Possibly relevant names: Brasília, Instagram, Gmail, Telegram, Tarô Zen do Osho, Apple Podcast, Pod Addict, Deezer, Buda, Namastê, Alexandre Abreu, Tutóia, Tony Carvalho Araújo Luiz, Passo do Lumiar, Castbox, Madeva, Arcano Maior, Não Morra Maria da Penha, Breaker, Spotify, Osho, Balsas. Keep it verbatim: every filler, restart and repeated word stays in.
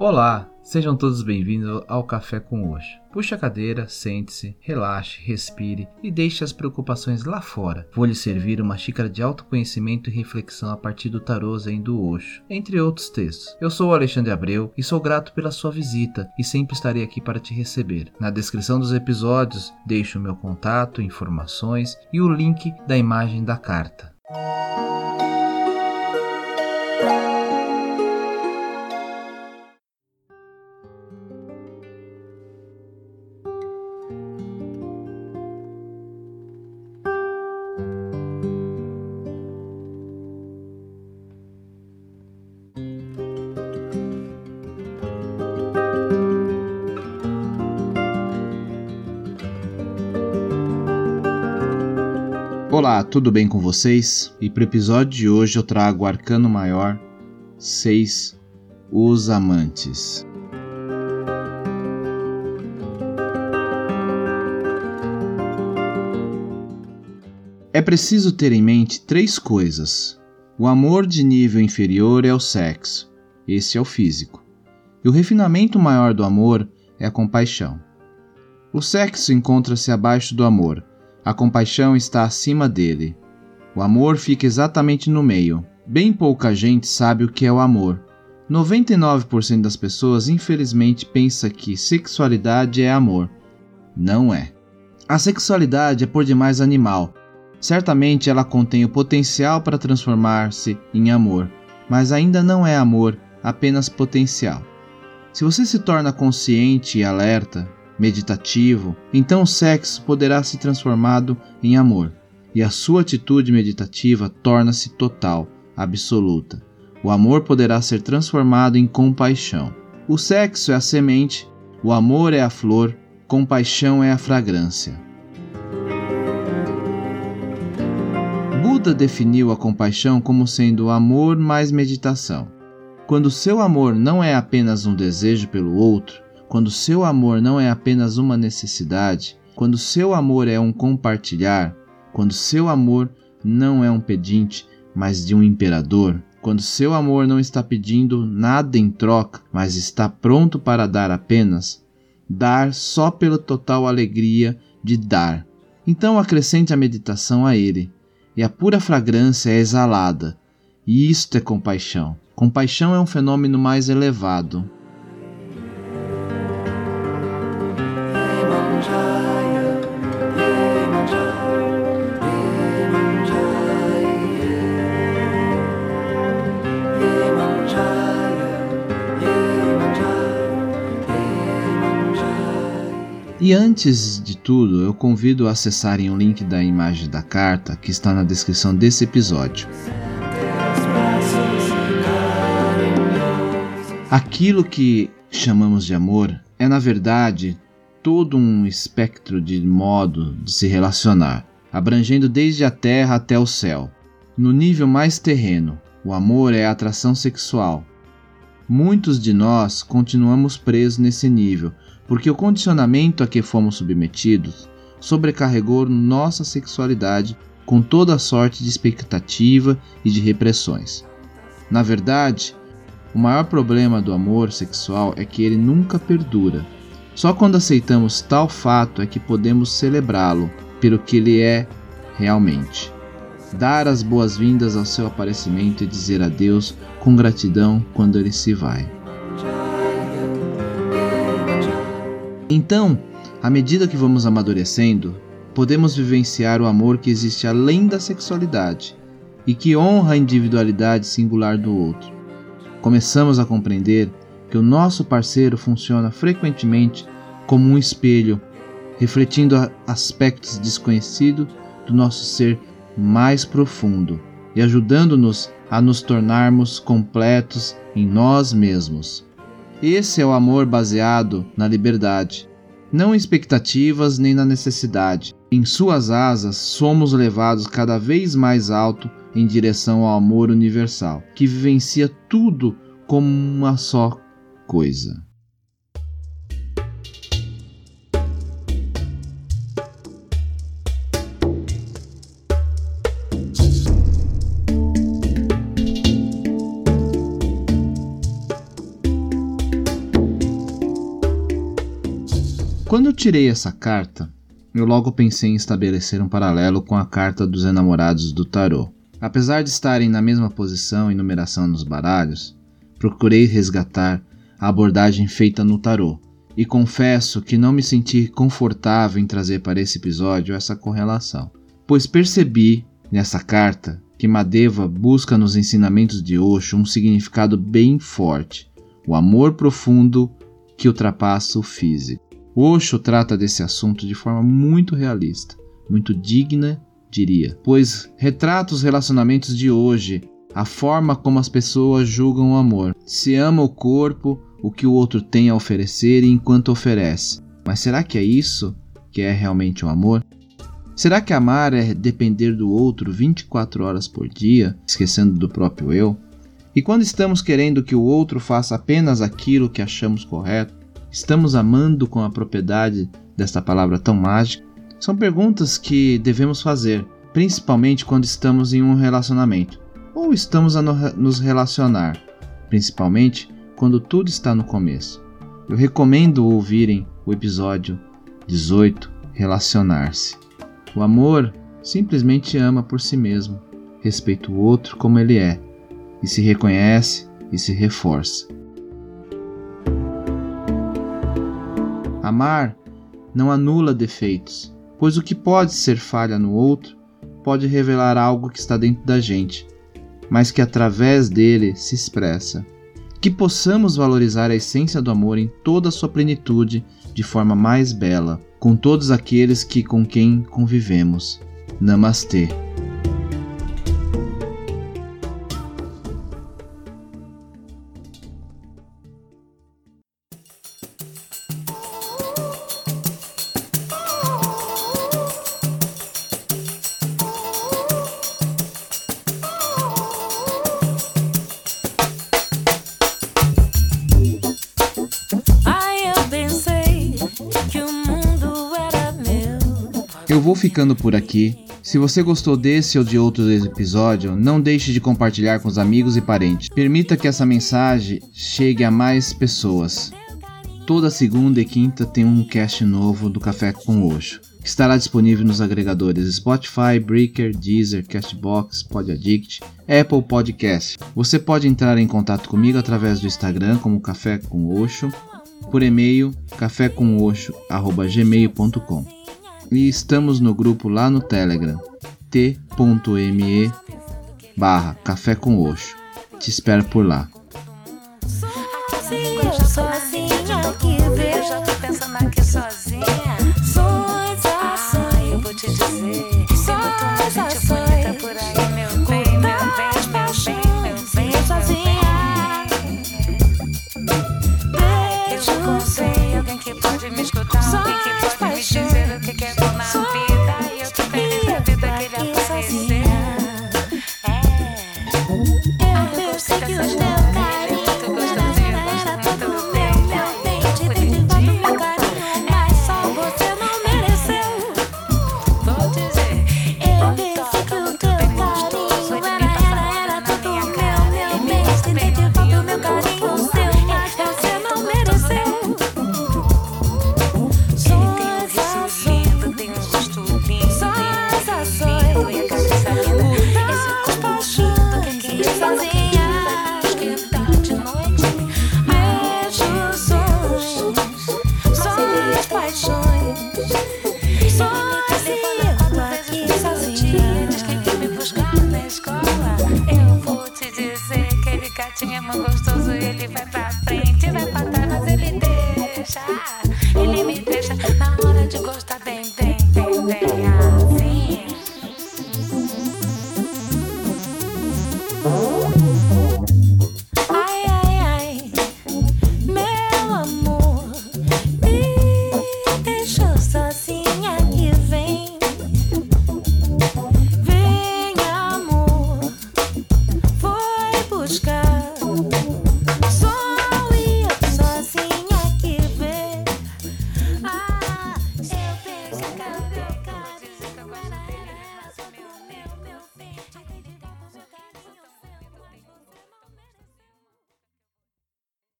Olá, sejam todos bem-vindos ao Café com Osho. Puxe a cadeira, sente-se, relaxe, respire e deixe as preocupações lá fora. Vou lhe servir uma xícara de autoconhecimento e reflexão a partir do Tarô Zen do Osho, entre outros textos. Eu sou o Alexandre Abreu e sou grato pela sua visita e sempre estarei aqui para te receber. Na descrição dos episódios deixo o meu contato, informações e o link da imagem da carta. Olá, tudo bem com vocês? E para o episódio de hoje eu trago o Arcano Maior seis, Os Amantes. É preciso ter em mente três coisas. O amor de nível inferior é o sexo, esse é o físico. E o refinamento maior do amor é a compaixão. O sexo encontra-se abaixo do amor. A compaixão está acima dele. O amor fica exatamente no meio. Bem pouca gente sabe o que é o amor. noventa e nove por cento das pessoas, infelizmente, pensa que sexualidade é amor. Não é. A sexualidade é por demais animal. Certamente ela contém o potencial para transformar-se em amor, mas ainda não é amor, apenas potencial. Se você se torna consciente e alerta, meditativo, então o sexo poderá ser transformado em amor, e a sua atitude meditativa torna-se total, absoluta. O amor poderá ser transformado em compaixão. O sexo é a semente, o amor é a flor, compaixão é a fragrância. Buda definiu a compaixão como sendo o amor mais meditação. Quando seu amor não é apenas um desejo pelo outro, quando seu amor não é apenas uma necessidade, quando seu amor é um compartilhar, quando seu amor não é um pedinte, mas de um imperador, quando seu amor não está pedindo nada em troca, mas está pronto para dar apenas, dar só pela total alegria de dar. Então acrescente a meditação a ele, e a pura fragrância é exalada, e isto é compaixão. Compaixão é um fenômeno mais elevado. E antes de tudo, eu convido a acessarem o link da imagem da carta que está na descrição desse episódio. Aquilo que chamamos de amor é, na verdade, todo um espectro de modo de se relacionar, abrangendo desde a terra até o céu. No nível mais terreno, o amor é a atração sexual. Muitos de nós continuamos presos nesse nível, porque o condicionamento a que fomos submetidos sobrecarregou nossa sexualidade com toda a sorte de expectativa e de repressões. Na verdade, o maior problema do amor sexual é que ele nunca perdura. Só quando aceitamos tal fato é que podemos celebrá-lo pelo que ele é realmente. Dar as boas-vindas ao seu aparecimento e dizer adeus com gratidão quando ele se vai. Então, à medida que vamos amadurecendo, podemos vivenciar o amor que existe além da sexualidade e que honra a individualidade singular do outro. Começamos a compreender que o nosso parceiro funciona frequentemente como um espelho, refletindo aspectos desconhecidos do nosso ser mais profundo e ajudando-nos a nos tornarmos completos em nós mesmos. Esse é o amor baseado na liberdade, não em expectativas nem na necessidade. Em suas asas somos levados cada vez mais alto em direção ao amor universal, que vivencia tudo como uma só coisa. Quando eu tirei essa carta, eu logo pensei em estabelecer um paralelo com a carta dos enamorados do tarô. Apesar de estarem na mesma posição e numeração nos baralhos, procurei resgatar a abordagem feita no tarô, e confesso que não me senti confortável em trazer para esse episódio essa correlação, pois percebi nessa carta que Madeva busca nos ensinamentos de Osho um significado bem forte, o amor profundo que ultrapassa o físico. Osho trata desse assunto de forma muito realista, muito digna, diria, pois retrata os relacionamentos de hoje, a forma como as pessoas julgam o amor. Se ama o corpo, o que o outro tem a oferecer e enquanto oferece. Mas será que é isso que é realmente o amor? Será que amar é depender do outro vinte e quatro horas por dia, esquecendo do próprio eu? E quando estamos querendo que o outro faça apenas aquilo que achamos correto, estamos amando com a propriedade desta palavra tão mágica? São perguntas que devemos fazer, principalmente quando estamos em um relacionamento, ou estamos a nos relacionar, principalmente quando tudo está no começo. Eu recomendo ouvirem o episódio dezoito, Relacionar-se. O amor simplesmente ama por si mesmo, respeita o outro como ele é, e se reconhece e se reforça. Amar não anula defeitos, pois o que pode ser falha no outro pode revelar algo que está dentro da gente, mas que através dele se expressa. Que possamos valorizar a essência do amor em toda a sua plenitude de forma mais bela, com todos aqueles que com quem convivemos. Namastê. Eu vou ficando por aqui. Se você gostou desse ou de outro episódio, não deixe de compartilhar com os amigos e parentes. Permita que essa mensagem chegue a mais pessoas. Toda segunda e quinta tem um cast novo do Café com Osho, que estará disponível nos agregadores Spotify, Breaker, Deezer, Castbox, Pod Addict, Apple Podcast. Você pode entrar em contato comigo através do Instagram como Café com Osho, por e-mail café com osho arroba gmail ponto com. E estamos no grupo lá no Telegram, t.me barra Café com Osho. Te espero por lá. Tinha mão gostoso, ele vai pra frente, vai pra trás.